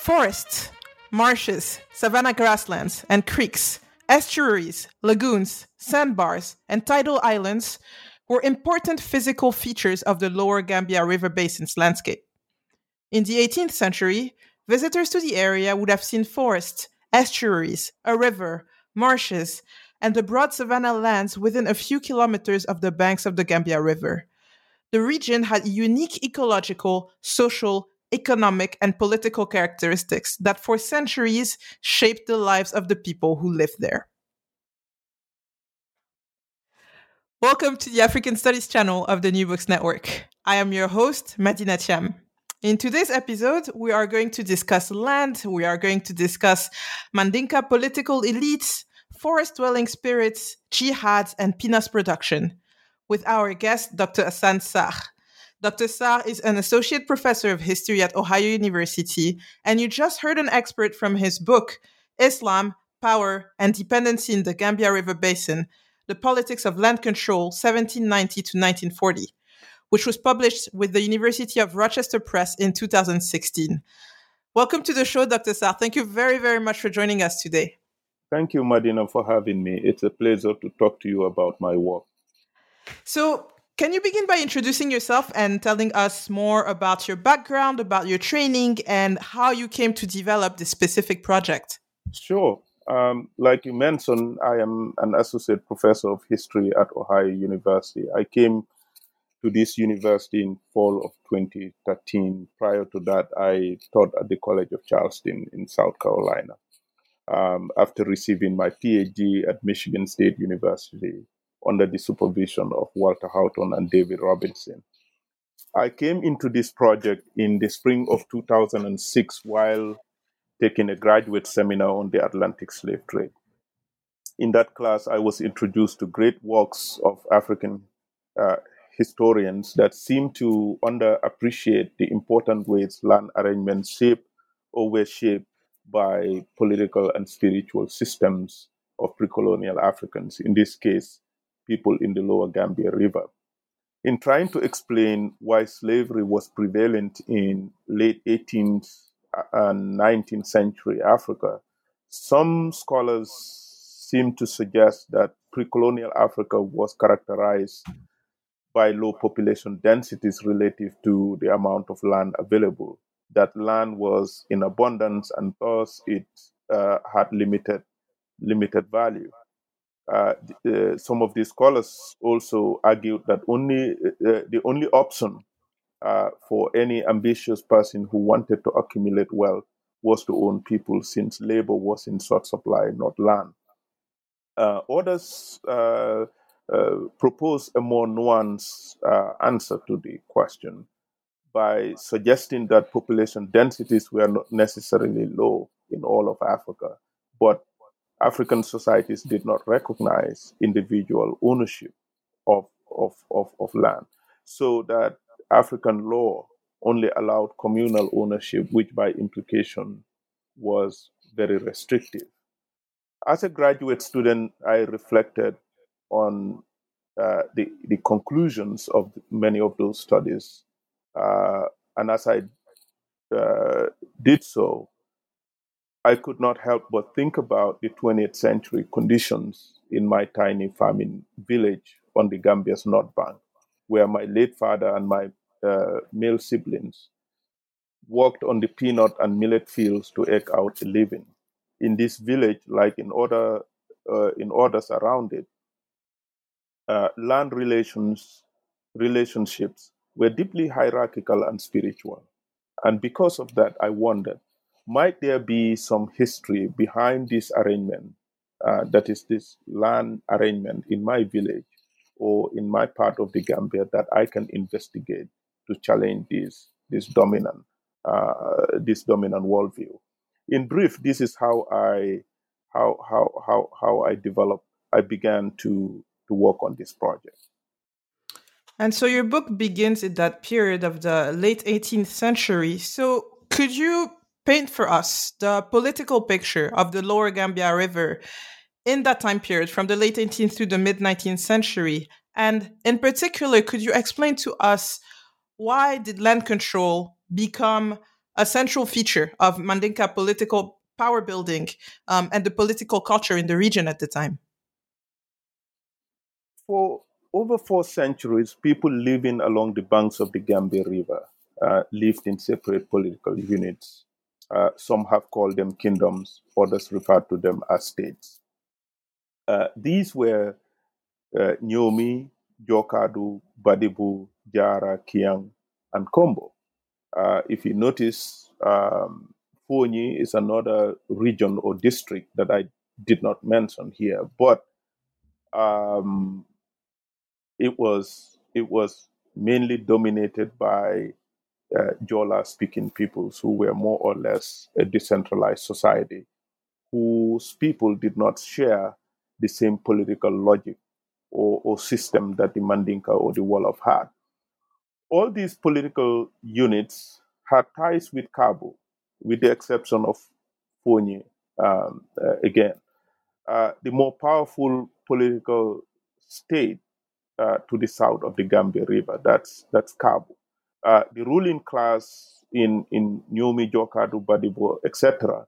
Forests, marshes, savanna grasslands, and creeks, estuaries, lagoons, sandbars, and tidal islands were important physical features of the lower Gambia River Basin's landscape. In the 18th century, visitors to the area would have seen forests, estuaries, a river, marshes, and the broad savanna lands within a few kilometers of the banks of the Gambia River. The region had unique ecological, social, economic and political characteristics that for centuries shaped the lives of the people who lived there. Welcome to the African Studies channel of the New Books Network. I am your host, Madina Thiam. In today's episode, we are going to discuss land, we are going to discuss Mandinka political elites, forest-dwelling spirits, jihad, and peanuts production, with our guest, Dr. Hassan Sarr. Dr. Sarr is an associate professor of history at Ohio University, and you just heard an excerpt from his book, Islam, Power, and Dependency in the Gambia River Basin, The Politics of Land Control, 1790 to 1940, which was published with the University of Rochester Press in 2016. Welcome to the show, Dr. Sarr. Thank you very, very much for joining us today. Thank you, Madina, for having me. It's a pleasure to talk to you about my work. So, can you begin by introducing yourself and telling us more about your background, about your training, and how you came to develop this specific project? Sure. Like you mentioned, I am an associate professor of history at Ohio University. I came to this university in fall of 2013. Prior to that, I taught at the College of Charleston in South Carolina. After receiving my PhD at Michigan State University, under the supervision of Walter Houghton and David Robinson. I came into this project in the spring of 2006 while taking a graduate seminar on the Atlantic slave trade. In that class, I was introduced to great works of African historians that seem to underappreciate the important ways land arrangements shape or were shaped by political and spiritual systems of pre-colonial Africans, in this case, people in the lower Gambia River. In trying to explain why slavery was prevalent in late 18th and 19th century Africa, some scholars seem to suggest that pre-colonial Africa was characterized by low population densities relative to the amount of land available, that land was in abundance and thus it had limited value. Some of these scholars also argued that the only option for any ambitious person who wanted to accumulate wealth was to own people, since labor was in short supply, not land. Others proposed a more nuanced answer to the question by suggesting that population densities were not necessarily low in all of Africa, but African societies did not recognize individual ownership of land, so that African law only allowed communal ownership, which by implication was very restrictive. As a graduate student, I reflected on the conclusions of many of those studies. And as I did so, I could not help but think about the 20th century conditions in my tiny farming village on the Gambia's north bank, where my late father and my male siblings worked on the peanut and millet fields to eke out a living. In this village, like in others around it, land relationships were deeply hierarchical and spiritual. And because of that, I wondered, might there be some history behind this arrangement, that is this land arrangement in my village or in my part of the Gambia, that I can investigate to challenge this dominant worldview. In brief, this is how I began to work on this project. And so your book begins at that period of the late 18th century. So could you paint for us the political picture of the Lower Gambia River in that time period, from the late 18th to the mid-19th century? And in particular, could you explain to us why did land control become a central feature of Mandinka political power building and the political culture in the region at the time? For over 4 centuries, people living along the banks of the Gambia River lived in separate political units. Some have called them kingdoms, others refer to them as states. These were Nyomi, Jokadu, Badibu, Jara, Kiang, and Kombo. If you notice, Fonyi is another region or district that I did not mention here, but it was mainly dominated by Jola-speaking peoples who were more or less a decentralized society, whose people did not share the same political logic or system that the Mandinka or the Wolof had. All these political units had ties with Kabo, with the exception of Fonyi again. The more powerful political state to the south of the Gambia River, that's Kabo. The ruling class in Nyomi, Jokadu, Badibo, etc.,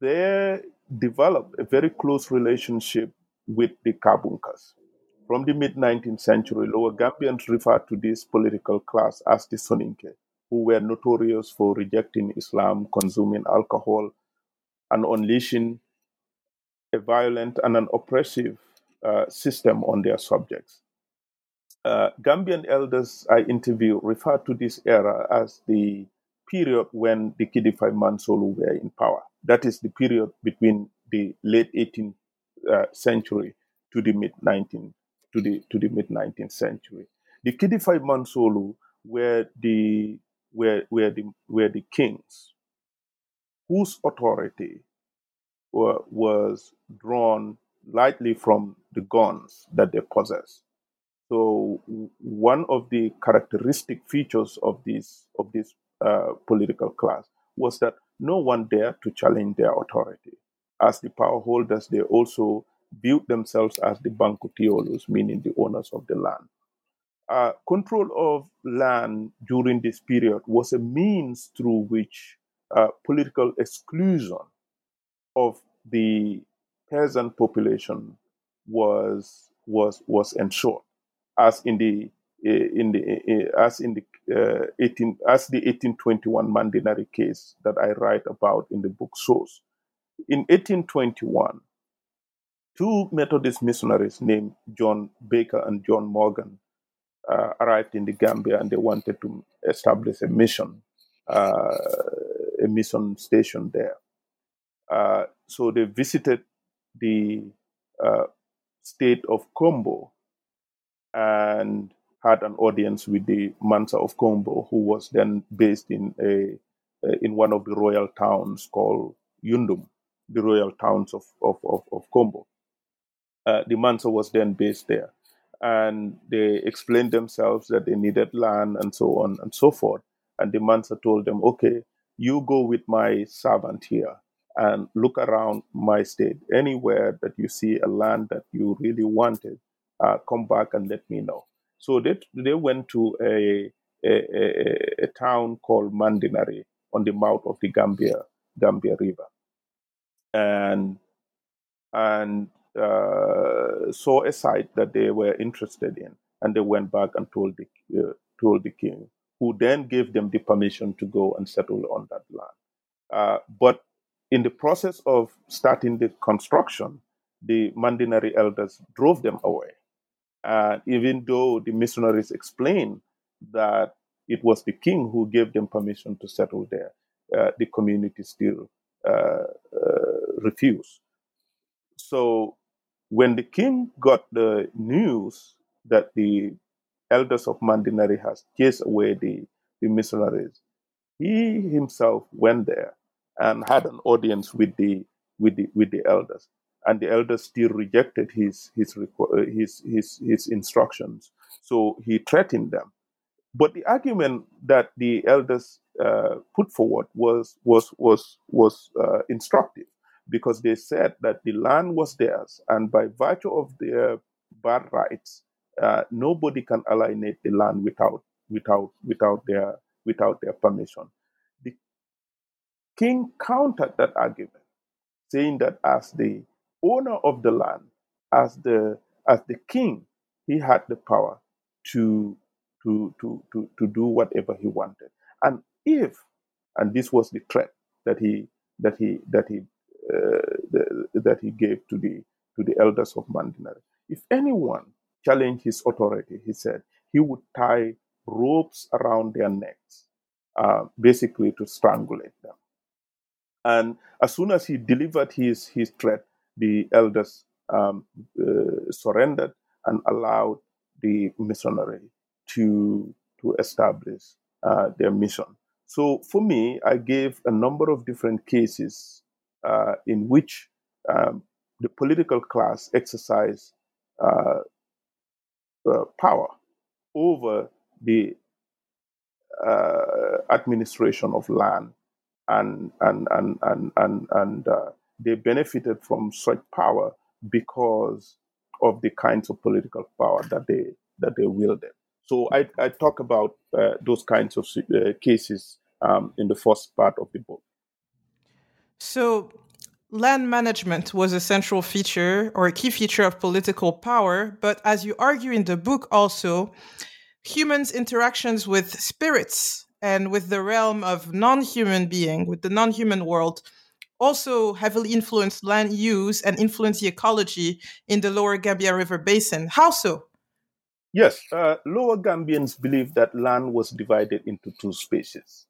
they developed a very close relationship with the Kabunkas. From the mid-19th century, Lower Gambians referred to this political class as the Soninke, who were notorious for rejecting Islam, consuming alcohol, and unleashing a violent and an oppressive system on their subjects. Gambian elders I interviewed refer to this era as the period when the Kidifai Mansolu were in power. That is the period between the late 18th century to the mid-19th century. The Kidifai Mansolu were the kings whose authority was drawn lightly from the guns that they possessed. So one of the characteristic features of this political class was that no one dared to challenge their authority. As the power holders, they also viewed themselves as the Bankutiolos, meaning the owners of the land. Control of land during this period was a means through which political exclusion of the peasant population was ensured, as in the 1821 Mandinari case that I write about in the book Source. In 1821, 2 Methodist missionaries named John Baker and John Morgan arrived in the Gambia, and they wanted to establish a mission station there. So they visited the state of Kombo and had an audience with the Mansa of Kombo, who was then based in one of the royal towns called Yundum, the royal towns of Kombo. The Mansa was then based there, and they explained themselves that they needed land and so on and so forth. And the Mansa told them, "Okay, you go with my servant here and look around my state. Anywhere that you see a land that you really wanted, come back and let me know." So they went to a town called Mandinari on the mouth of the Gambia River, and saw a site that they were interested in, and they went back and told the king, who then gave them the permission to go and settle on that land. But in the process of starting the construction, the Mandinari elders drove them away. Even though the missionaries explained that it was the king who gave them permission to settle there, the community still refused. So when the king got the news that the elders of Mandinari has chased away the missionaries. He himself went there and had an audience with the elders, and the elders still rejected his instructions. So he threatened them. But the argument that the elders put forward was instructive, because they said that the land was theirs, and by virtue of their birthrights, nobody can alienate the land without their permission. The king countered that argument, saying that as the owner of the land, as the king, he had the power to do whatever he wanted. And this was the threat that he gave to the elders of Mandinari. If anyone challenged his authority, he said he would tie ropes around their necks, basically to strangulate them. And as soon as he delivered his threat, the elders surrendered and allowed the missionary to establish their mission. So for me, I gave a number of different cases in which the political class exercised power over the administration of land, and they benefited from such power because of the kinds of political power that they wielded. So I talk about those kinds of cases in the first part of the book. So land management was a central feature or a key feature of political power, but as you argue in the book also, humans' interactions with spirits and with the realm of non-human being, with the non-human world, also heavily influenced land use and influenced the ecology in the Lower Gambia River Basin. How so? Yes, Lower Gambians believed that land was divided into two spaces.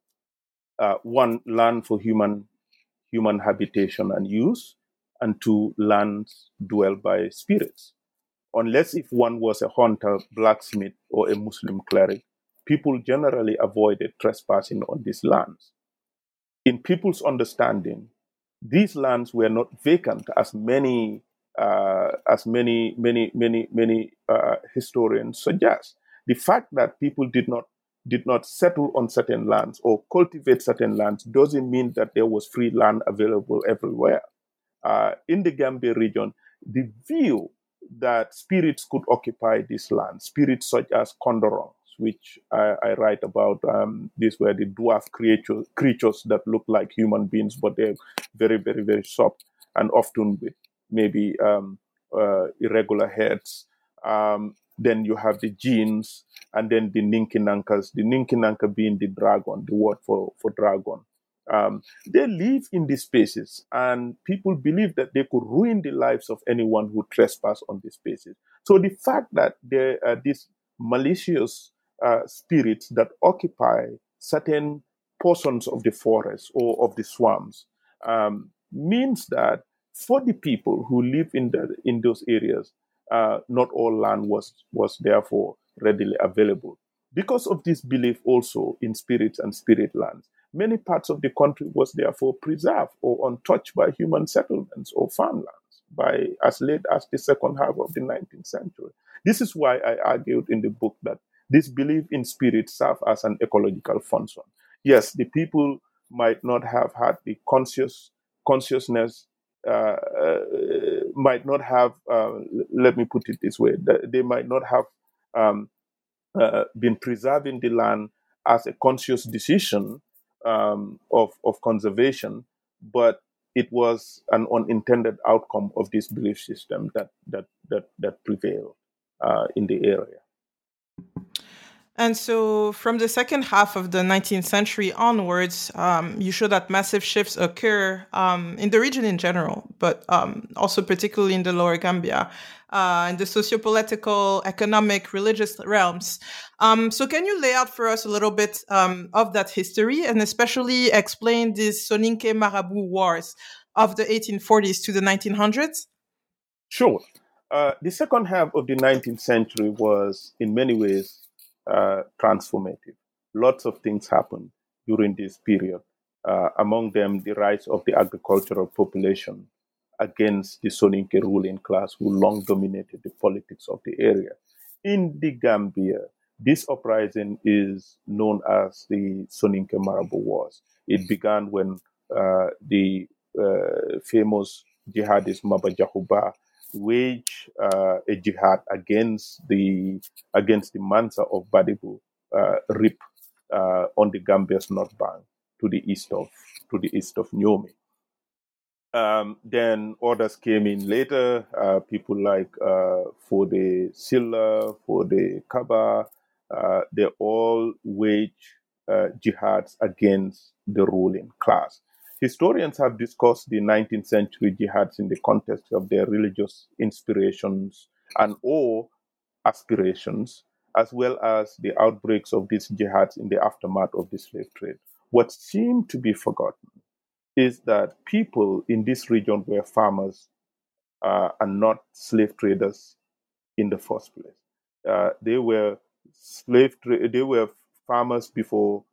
One, land for human habitation and use, and two, lands dwelled by spirits. Unless if one was a hunter, blacksmith, or a Muslim cleric, people generally avoided trespassing on these lands. In people's understanding, these lands were not vacant, as many historians suggest. The fact that people did not settle on certain lands or cultivate certain lands doesn't mean that there was free land available everywhere. In the Gambia region, the view that spirits could occupy this land, spirits such as Kondorong, which I write about. These were the dwarf creatures that look like human beings, but they're very, very, very soft and often with maybe irregular heads. Then you have the jinns, and then the Ninki Nankas, the Ninki Nanka being the dragon, the word for dragon. They live in these spaces, and people believe that they could ruin the lives of anyone who trespass on these spaces. So the fact that there are these malicious spirits that occupy certain portions of the forest or of the swamps means that for the people who live in those areas, not all land was therefore readily available. Because of this belief also in spirits and spirit lands, many parts of the country was therefore preserved or untouched by human settlements or farmlands by as late as the second half of the 19th century. This is why I argued in the book that this belief in spirits served as an ecological function. Yes, the people might not have had the consciousness, might not have, let me put it this way, they might not have been preserving the land as a conscious decision of conservation, but it was an unintended outcome of this belief system that prevailed in the area. And so from the second half of the 19th century onwards, you show that massive shifts occur in the region in general, but also particularly in the Lower Gambia, in the socio-political, economic, religious realms. So can you lay out for us a little bit of that history and especially explain these Soninke Marabout wars of the 1840s to the 1900s? Sure. The second half of the 19th century was in many ways transformative. Lots of things happened during this period. Among them, the rise of the agricultural population against the Soninke ruling class who long dominated the politics of the area. In the Gambia, this uprising is known as the Soninke Marabout Wars. It began when the famous jihadist Maba Jakhou Ba waged a jihad against the Mansa of Badibu Rip on the Gambia's north bank to the east of Nyomi. Then others came in later, people like Fode Silla, Fode Kaba, they all wage jihads against the ruling class. Historians have discussed the 19th century jihads in the context of their religious inspirations and or aspirations, as well as the outbreaks of these jihads in the aftermath of the slave trade. What seemed to be forgotten is that people in this region were farmers and not slave traders in the first place. They were farmers before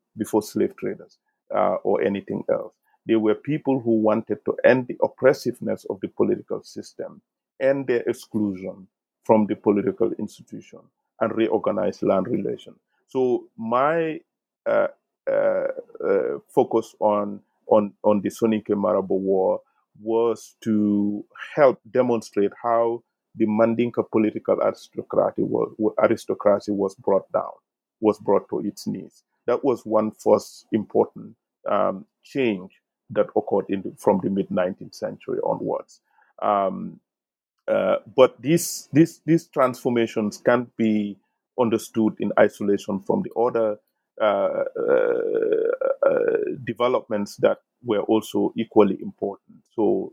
slave traders or anything else. They were people who wanted to end the oppressiveness of the political system, end their exclusion from the political institution, and reorganize land relations. So my focus on the Soninke Marabout War was to help demonstrate how the Mandinka political aristocracy was brought down, was brought to its knees. That was one first important change that occurred from the mid-19th century onwards. But these transformations can't be understood in isolation from the other developments that were also equally important. So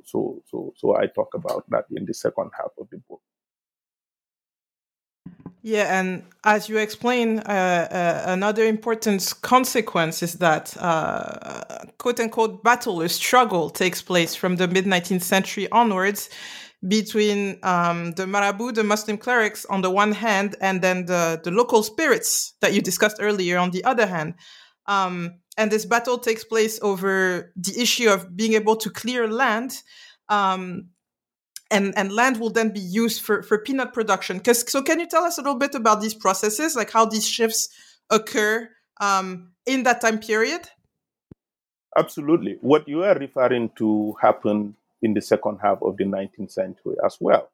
I talk about that in the second half of the book. Yeah, and as you explain, another important consequence is that quote-unquote battle or struggle takes place from the mid-19th century onwards between the Marabout, the Muslim clerics, on the one hand, and then the local spirits that you discussed earlier on the other hand. And this battle takes place over the issue of being able to clear land, and land will then be used for peanut production. So can you tell us a little bit about these processes, like how these shifts occur in that time period? Absolutely. What you are referring to happened in the second half of the 19th century as well.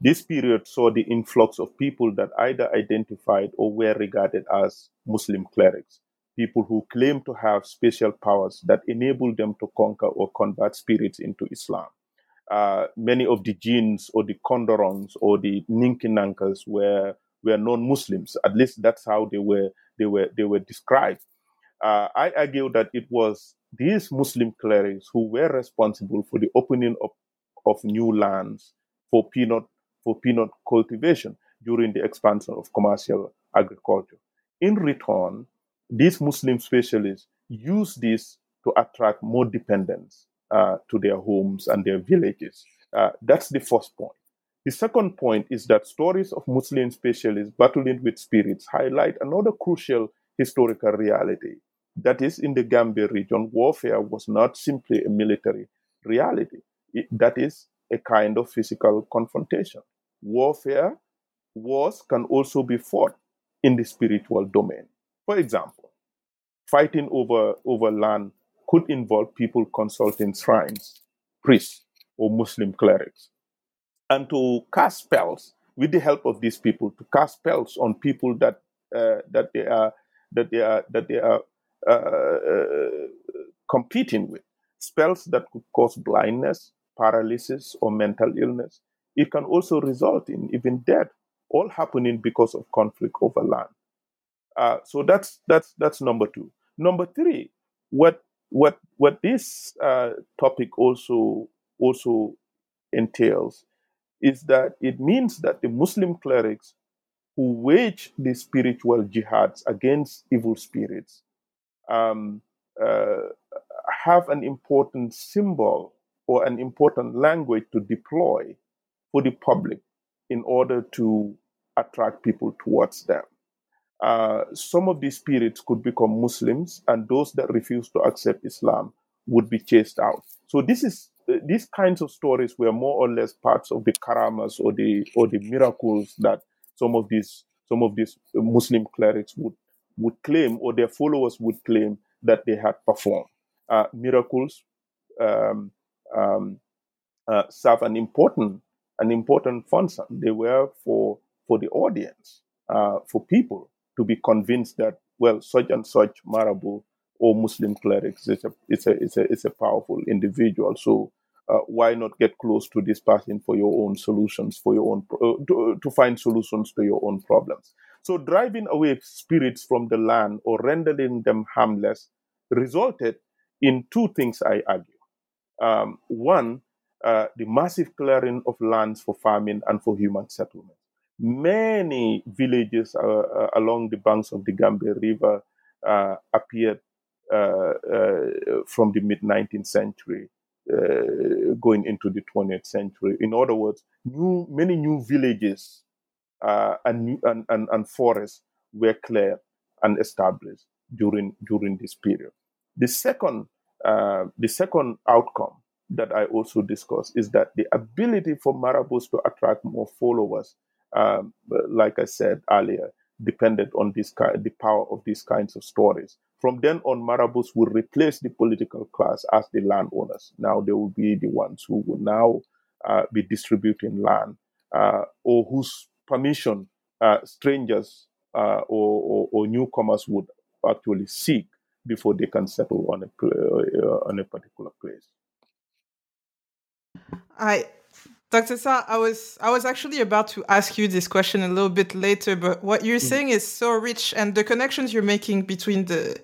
This period saw the influx of people that either identified or were regarded as Muslim clerics, people who claimed to have special powers that enabled them to conquer or convert spirits into Islam. Many of the jinns or the Kondorong or the Ninki Nankas were non-Muslims. At least that's how they were described. I argue that it was these Muslim clerics who were responsible for the opening of new lands for peanut cultivation during the expansion of commercial agriculture. In return, these Muslim specialists used this to attract more dependents to their homes and their villages. That's the first point. The second point is that stories of Muslim specialists battling with spirits highlight another crucial historical reality. That is, in the Gambia region, warfare was not simply a military reality. That is a kind of physical confrontation. Warfare, wars can also be fought in the spiritual domain. For example, fighting over land could involve people consulting shrines, priests, or Muslim clerics, and to cast spells with the help of these people, to cast spells on people that they are competing with, spells that could cause blindness, paralysis, or mental illness. It can also result in even death, all happening because of conflict over land. So that's number two. Number three, what this topic also entails is that it means that the Muslim clerics who wage the spiritual jihads against evil spirits have an important symbol or an important language to deploy for the public in order to attract people towards them. some of these spirits could become Muslims, and those that refuse to accept Islam would be chased out. So this is these kinds of stories were more or less parts of the karamas or the miracles that some of these Muslim clerics would claim, or their followers would claim that they had performed. Miracles serve an important function. They were for the audience, for people to be convinced that, well, such and such Marabu or Muslim clerics is a powerful individual. So why not get close to this person for your own solutions, to find solutions to your own problems. So driving away spirits from the land or rendering them harmless resulted in two things, I argue. One, the massive clearing of lands for farming and for human settlement. Many villages along the banks of the Gambia River appeared from the mid-19th century going into the 20th century. In other words, many new villages and forests were cleared and established during this period. The second outcome that I also discuss is that the ability for Marabous to attract more followers, like I said earlier, depended on the power of these kinds of stories. From then on, Marabous will replace the political class as the landowners. Now they will be the ones who will now be distributing land, or whose permission strangers or newcomers would actually seek before they can settle on a particular place. Dr. Sarr, I was actually about to ask you this question a little bit later, but what you're saying is so rich, and the connections you're making between the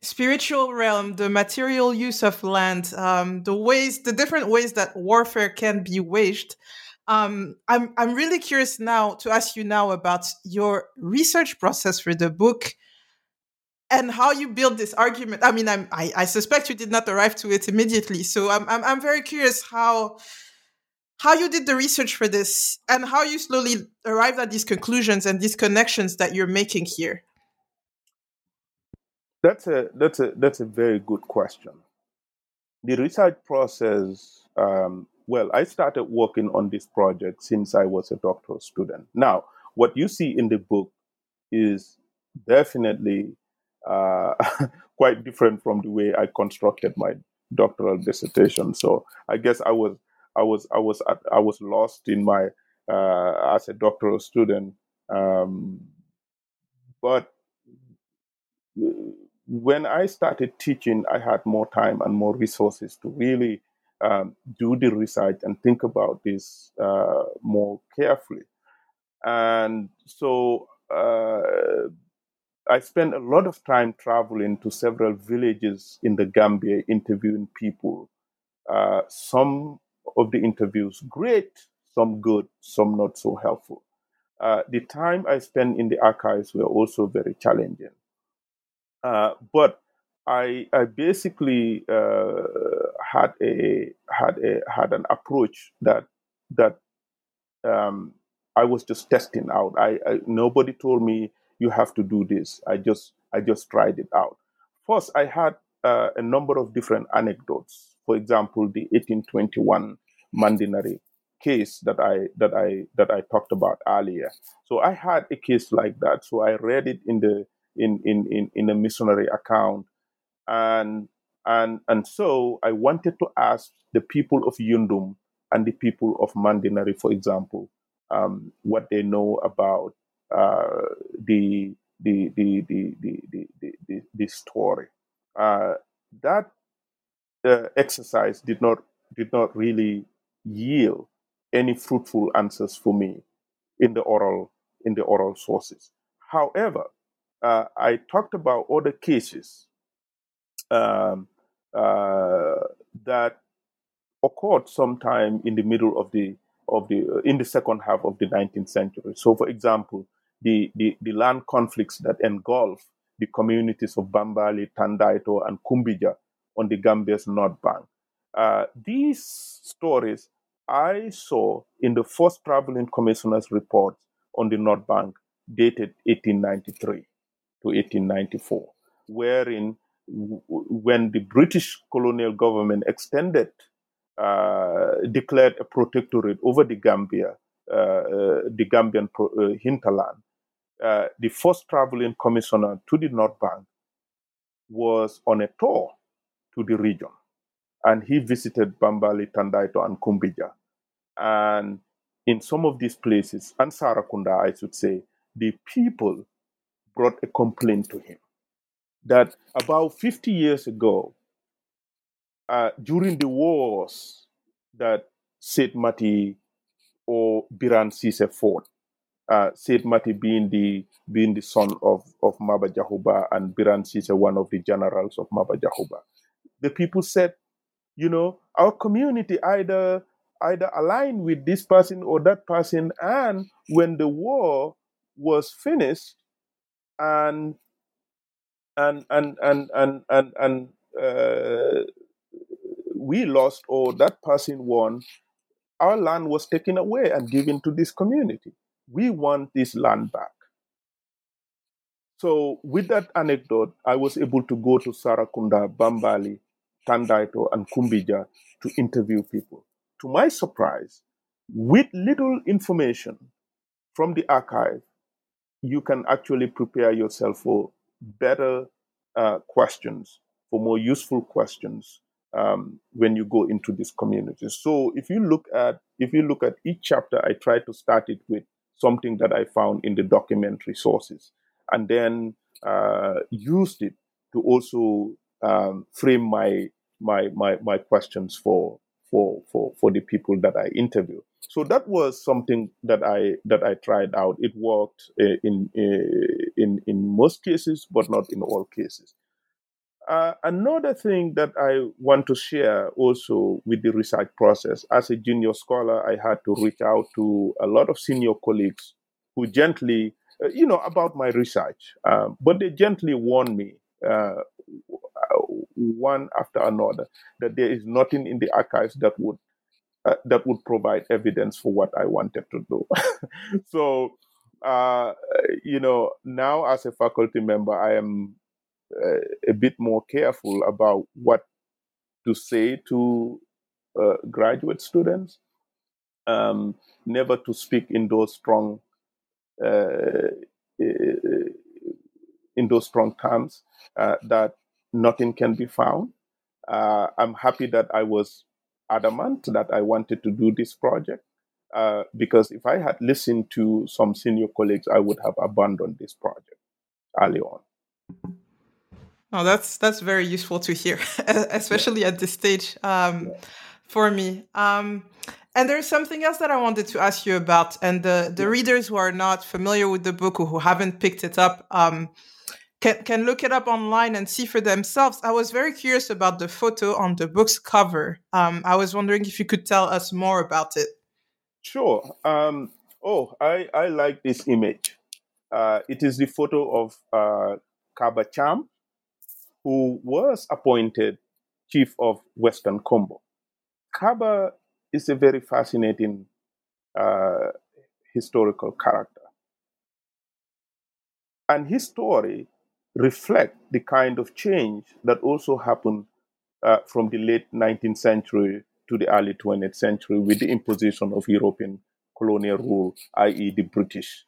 spiritual realm, the material use of land, the different ways that warfare can be waged. I'm really curious now to ask you now about your research process for the book and how you build this argument. I mean, I suspect you did not arrive to it immediately, so I'm very curious how you did the research for this and how you slowly arrived at these conclusions and these connections that you're making here. That's a very good question. The research process. I started working on this project since I was a doctoral student. Now, what you see in the book is definitely quite different from the way I constructed my doctoral dissertation. So I guess I was lost in my as a doctoral student, but when I started teaching, I had more time and more resources to really do the research and think about this more carefully. And so I spent a lot of time traveling to several villages in the Gambia, interviewing people. Some of the interviews great, some good, some not so helpful. The time I spent in the archives were also very challenging. But I basically had an approach that I was just testing out. I nobody told me you have to do this. I just tried it out. First, I had a number of different anecdotes. For example, the 1821 Mandinari case that I talked about earlier. So I had a case like that. So I read it in a missionary account, and so I wanted to ask the people of Yundum and the people of Mandinari, for example, what they know about the story. The exercise did not really yield any fruitful answers for me in the oral sources. However, I talked about other cases that occurred sometime in the middle in the second half of the 19th century. So, for example, the land conflicts that engulfed the communities of Bambali, Tandaito, and Kumbija on the Gambia's North Bank. These stories I saw in the first traveling commissioner's report on the North Bank, dated 1893. to 1894, wherein when the British colonial government extended, declared a protectorate over the Gambia, the Gambian hinterland, the first traveling commissioner to the North Bank was on a tour to the region. And he visited Bambali, Tandaito, and Kumbija. And in some of these places, and Sarakunda, I should say, the people brought a complaint to him that about 50 years ago, during the wars that Seyd Mati or Biran Sise fought, Seyd Mati being the son of Maba Jakhou Ba, and Biran Sise, one of the generals of Maba Jakhou Ba, the people said, you know, our community either aligned with this person or that person, and when the war was finished, and we lost or that person won, our land was taken away and given to this community. We want this land back. So with that anecdote, I was able to go to Sarakunda, Bambali, Tandaito, and Kumbija to interview people. To my surprise, with little information from the archive, you can actually prepare yourself for better questions, for more useful questions when you go into these communities. So if you look at each chapter, I try to start it with something that I found in the documentary sources, and then used it to also frame my questions for the people that I interview. So that was something that I tried out. It worked in most cases, but not in all cases. Another thing that I want to share also with the research process, as a junior scholar, I had to reach out to a lot of senior colleagues who gently, about my research, but they gently warned me one after another that there is nothing in the archives that would provide evidence for what I wanted to do. So, now as a faculty member, I am a bit more careful about what to say to graduate students, never to speak in those strong terms that nothing can be found. I'm happy that I was adamant that I wanted to do this project, because if I had listened to some senior colleagues, I would have abandoned this project early on. Oh, that's very useful to hear, especially at this stage for me. And there's something else that I wanted to ask you about, and the readers who are not familiar with the book or who haven't picked it up can look it up online and see for themselves. I was very curious about the photo on the book's cover. I was wondering if you could tell us more about it. Sure. I like this image. It is the photo of Kaba Cham, who was appointed chief of Western Congo. Kaba is a very fascinating historical character. And his story reflects the kind of change that also happened from the late 19th century to the early 20th century with the imposition of European colonial rule, i.e. the British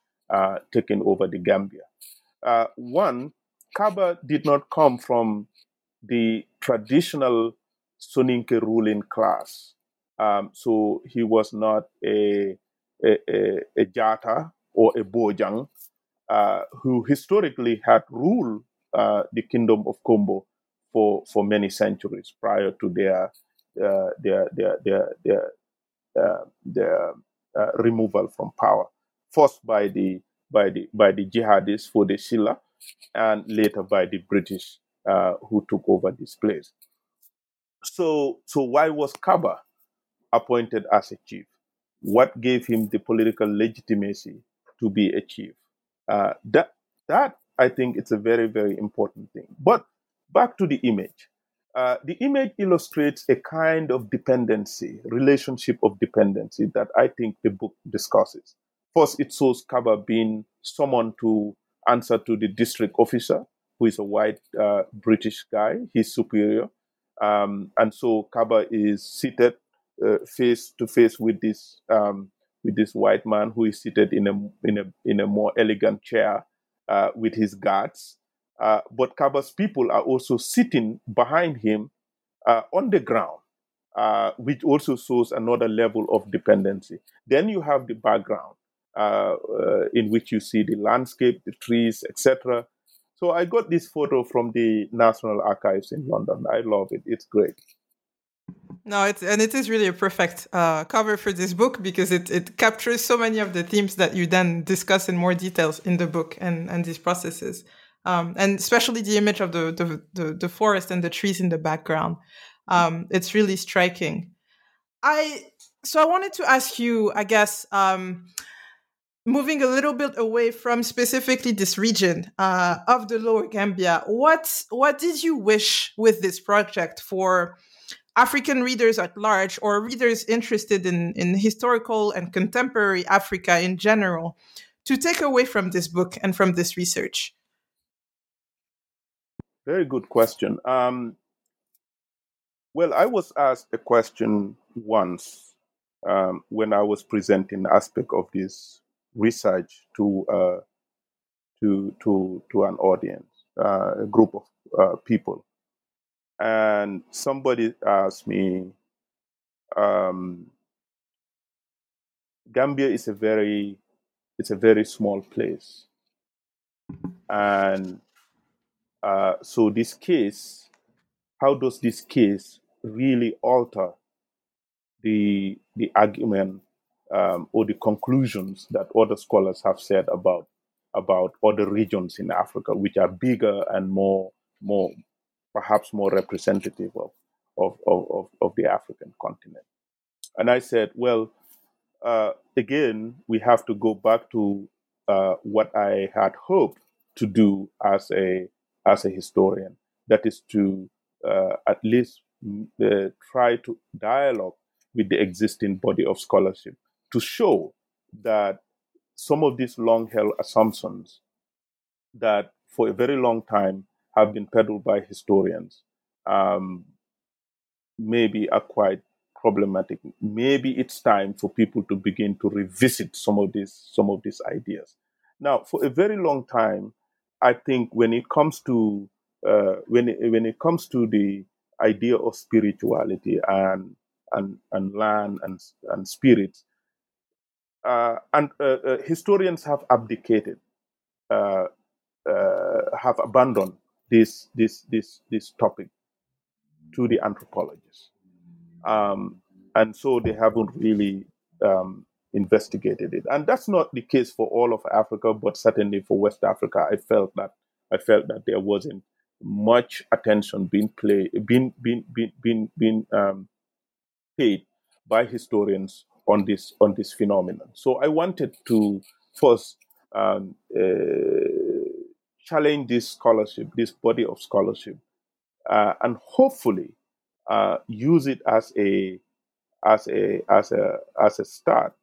taking over the Gambia. Kaba did not come from the traditional Soninke ruling class. So he was not a Jata or a Bojang, who historically had ruled the Kingdom of Congo for many centuries prior to their removal from power, first by the jihadists Fode Silla, and later by the British who took over this place. So why was Kaba appointed as a chief? What gave him the political legitimacy to be a chief? That I think it's a very, very important thing. But back to the image. The image illustrates a kind of dependency, relationship of dependency that I think the book discusses. First, it shows Kaba being summoned to answer to the district officer, who is a white British guy, his superior. And so Kaba is seated face to face with this white man who is seated in a more elegant chair with his guards. But Kaba's people are also sitting behind him on the ground, which also shows another level of dependency. Then you have the background in which you see the landscape, the trees, etc. So I got this photo from the National Archives in London. I love it. It's great. No, it is really a perfect cover for this book because it captures so many of the themes that you then discuss in more details in the book and these processes. And especially the image of the forest and the trees in the background. It's really striking. So I wanted to ask you, I guess, moving a little bit away from specifically this region of the Lower Gambia, what did you wish with this project for African readers at large or readers interested in historical and contemporary Africa in general to take away from this book and from this research? Very good question. Well, I was asked a question once when I was presenting an aspect of this research to an audience, a group of people, and somebody asked me, Gambia is a very small place, and so this case, how does this case really alter the argument or the conclusions that other scholars have said about other regions in Africa, which are bigger and more perhaps more representative of the African continent? And I said, well, again, we have to go back to what I had hoped to do as a historian, that is to at least try to dialogue with the existing body of scholarship to show that some of these long-held assumptions that for a very long time have been peddled by historians maybe are quite problematic. Maybe it's time for people to begin to revisit some of these ideas. Now, for a very long time, I think when it comes to the idea of spirituality and land and spirits, and historians have abdicated, have abandoned this topic to the anthropologists, and so they haven't really investigated it. And that's not the case for all of Africa, but certainly for West Africa, I felt that there wasn't much attention being paid by historians on this phenomenon. So I wanted to first challenge this scholarship, this body of scholarship, and hopefully use it as a start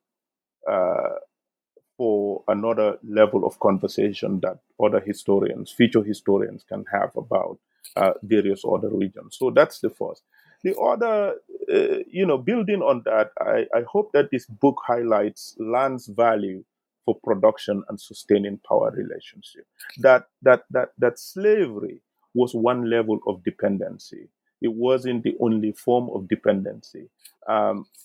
for another level of conversation that other historians, future historians, can have about various other regions. So that's the first. The other, building on that, I hope that this book highlights land's value for production and sustaining power relationship. That slavery was one level of dependency. It wasn't the only form of dependency.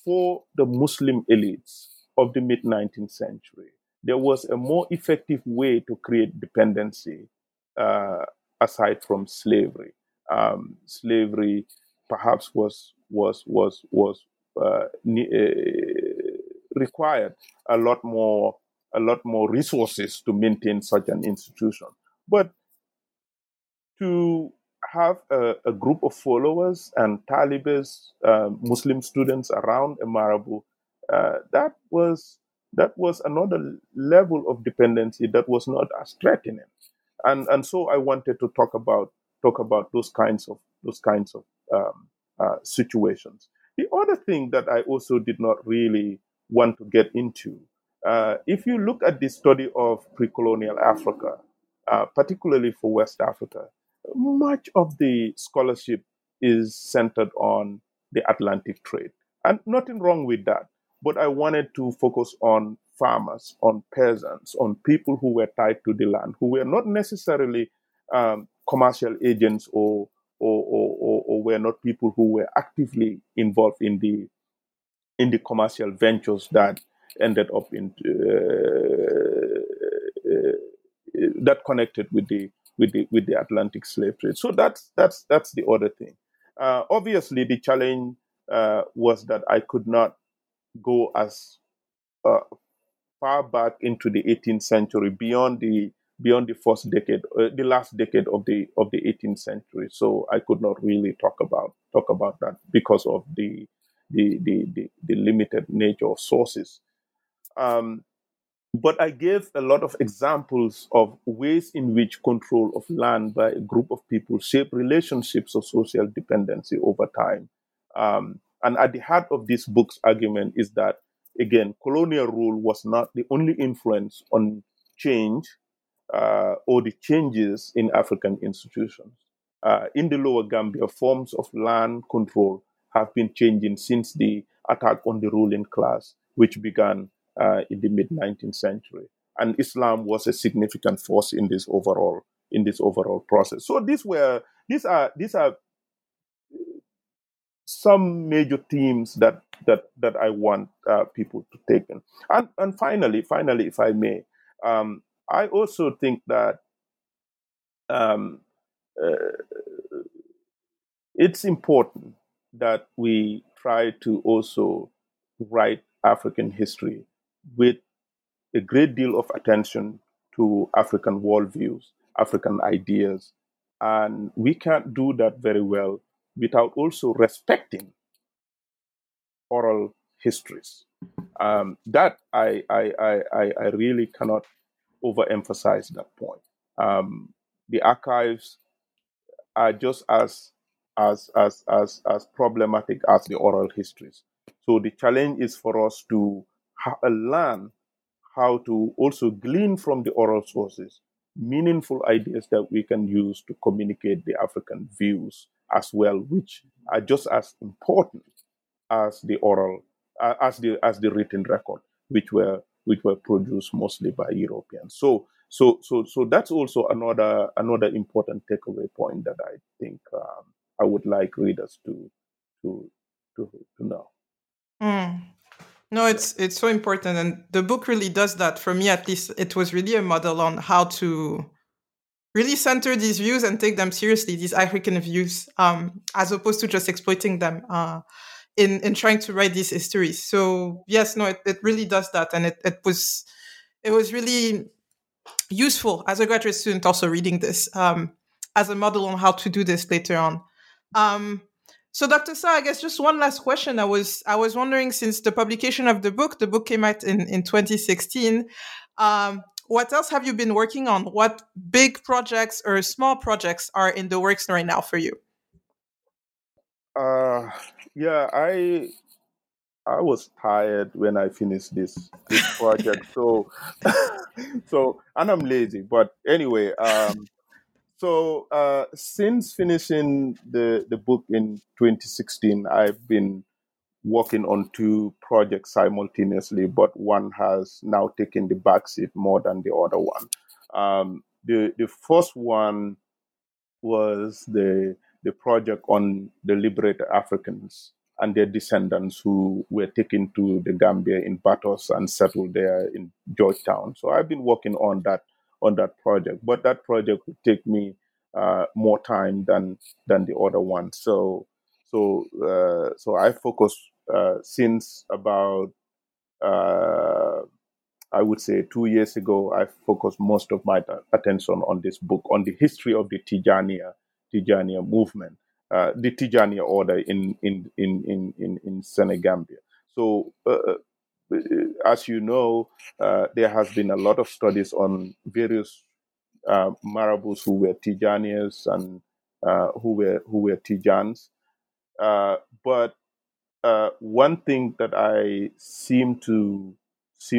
For the Muslim elites of the mid-19th century, there was a more effective way to create dependency aside from slavery. Slavery perhaps required a lot more resources to maintain such an institution. But to have a group of followers and talibans, Muslim students around a marabout, that was another level of dependency that was not as threatening. And so I wanted to talk about those kinds of situations. The other thing that I also did not really want to get into, if you look at the study of pre-colonial Africa, particularly for West Africa, much of the scholarship is centered on the Atlantic trade. And nothing wrong with that. But I wanted to focus on farmers, on peasants, on people who were tied to the land, who were not necessarily commercial agents or were not people who were actively involved in the commercial ventures that ended up in that connected with the Atlantic slave trade. So that's the other thing. Obviously, the challenge was that I could not go as far back into the 18th century, beyond the first decade, the last decade of the 18th century. So I could not really talk about that because of the limited nature of sources. But I gave a lot of examples of ways in which control of land by a group of people shaped relationships of social dependency over time. And at the heart of this book's argument is that, again, colonial rule was not the only influence on change or the changes in African institutions. In the Lower Gambia, forms of land control have been changing since the attack on the ruling class, which began in the mid-19th century. And Islam was a significant force in this overall process. So these are some major themes that I want people to take in. And finally, if I may, I also think that it's important that we try to also write African history with a great deal of attention to African worldviews, African ideas. And we can't do that very well without also respecting oral histories. That I really cannot overemphasize that point. The archives are just as problematic as the oral histories. So the challenge is for us to learn how to also glean from the oral sources meaningful ideas that we can use to communicate the African views as well, which are just as important as the oral, as the written record, which were produced mostly by Europeans. So that's also another important takeaway point that I think I would like readers to know. Mm. No, it's so important, and the book really does that. For me, at least, it was really a model on how to really center these views and take them seriously, these African views, as opposed to just exploiting them in trying to write these histories. So yes, no, it really does that, and it was really useful as a graduate student also reading this as a model on how to do this later on. So Dr. Sarr, I guess just one last question. I was wondering, since the publication of the book came out in 2016. What else have you been working on? What big projects or small projects are in the works right now for you? I was tired when I finished this project, so and I'm lazy. But anyway, since finishing the book in 2016, I've been working on two projects simultaneously, but one has now taken the backseat more than the other one. The first one was the project on the liberated Africans and their descendants who were taken to the Gambia in battles and settled there in Georgetown. So I've been working on that project, but that project would take me more time than the other one. So I focused since about, I would say 2 years ago, I focused most of my attention on this book, on the history of the Tijaniyya movement, the Tijaniyya order in Senegambia. So as you know, there has been a lot of studies on various Marabouts who were Tijaniyas and who were Tijans. But one thing that I seem to see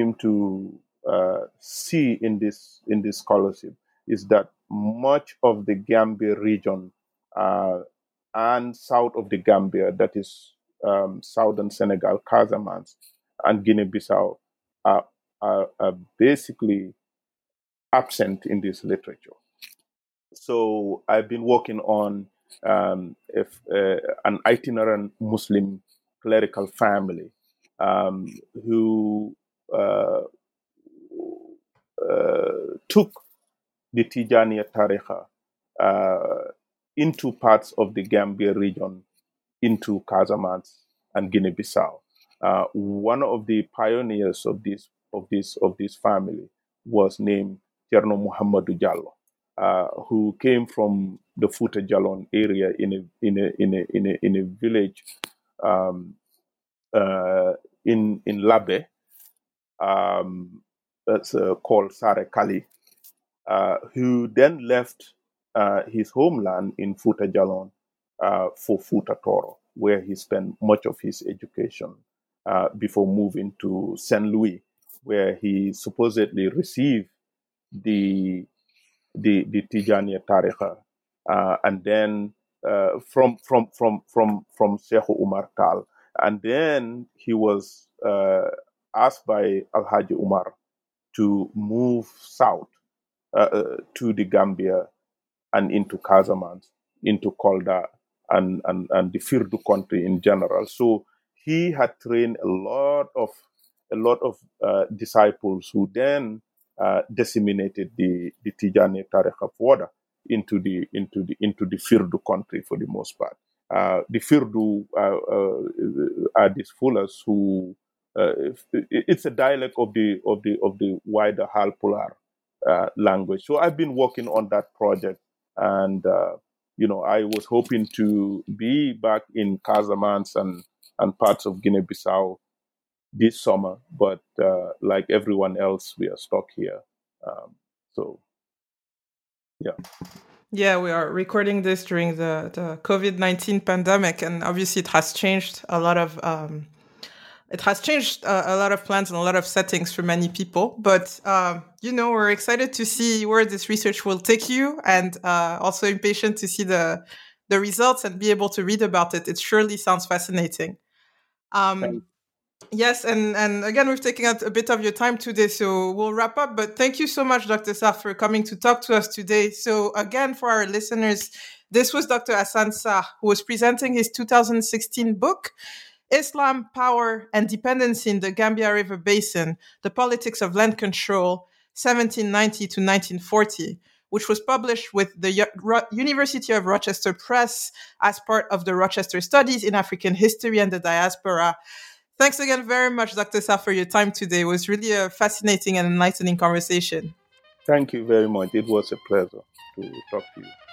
in this scholarship is that much of the Gambia region and south of the Gambia, that is southern Senegal, Casamance, and Guinea-Bissau are basically absent in this literature. So I've been working on an itinerant Muslim clerical family who took the Tijaniyya Tariqa into parts of the Gambia region, into Casamance and Guinea-Bissau. One of the pioneers of this family was named Cherno Muhammadu Jallo, who came from the Futa Jalon area in a village in Labe, that's called Sare Kali, who then left his homeland in Futa Jalon for Futa Toro, where he spent much of his education before moving to Saint Louis, where he supposedly received the Tijaniyya Tariqa, and then from Shehu Umar Tal, and then he was asked by Al Hajj Umar to move south to the Gambia and into Casamance, into Kolda, and the Firdu country in general. So he had trained a lot of disciples who then disseminated the Tijaniyya Tariqa further into the Firdu country for the most part. The Firdu are these fullahs who it's a dialect of the wider Halpular language. So I've been working on that project, and I was hoping to be back in Casamance and parts of Guinea-Bissau this summer, but like everyone else, we are stuck here. Yeah, we are recording this during the COVID-19 pandemic, and obviously it has changed a lot of a lot of plans and a lot of settings for many people. But we're excited to see where this research will take you, and also impatient to see the results and be able to read about it. It surely sounds fascinating. Yes, and again, we've taken a bit of your time today, so we'll wrap up. But thank you so much, Dr. Sarr, for coming to talk to us today. So again, for our listeners, this was Dr. Hassan Sarr, who was presenting his 2016 book, Islam, Power, and Dependency in the Gambia River Basin, The Politics of Land Control, 1790 to 1940, which was published with the University of Rochester Press as part of the Rochester Studies in African History and the Diaspora. Thanks again very much, Dr. Sarr, for your time today. It was really a fascinating and enlightening conversation. Thank you very much. It was a pleasure to talk to you.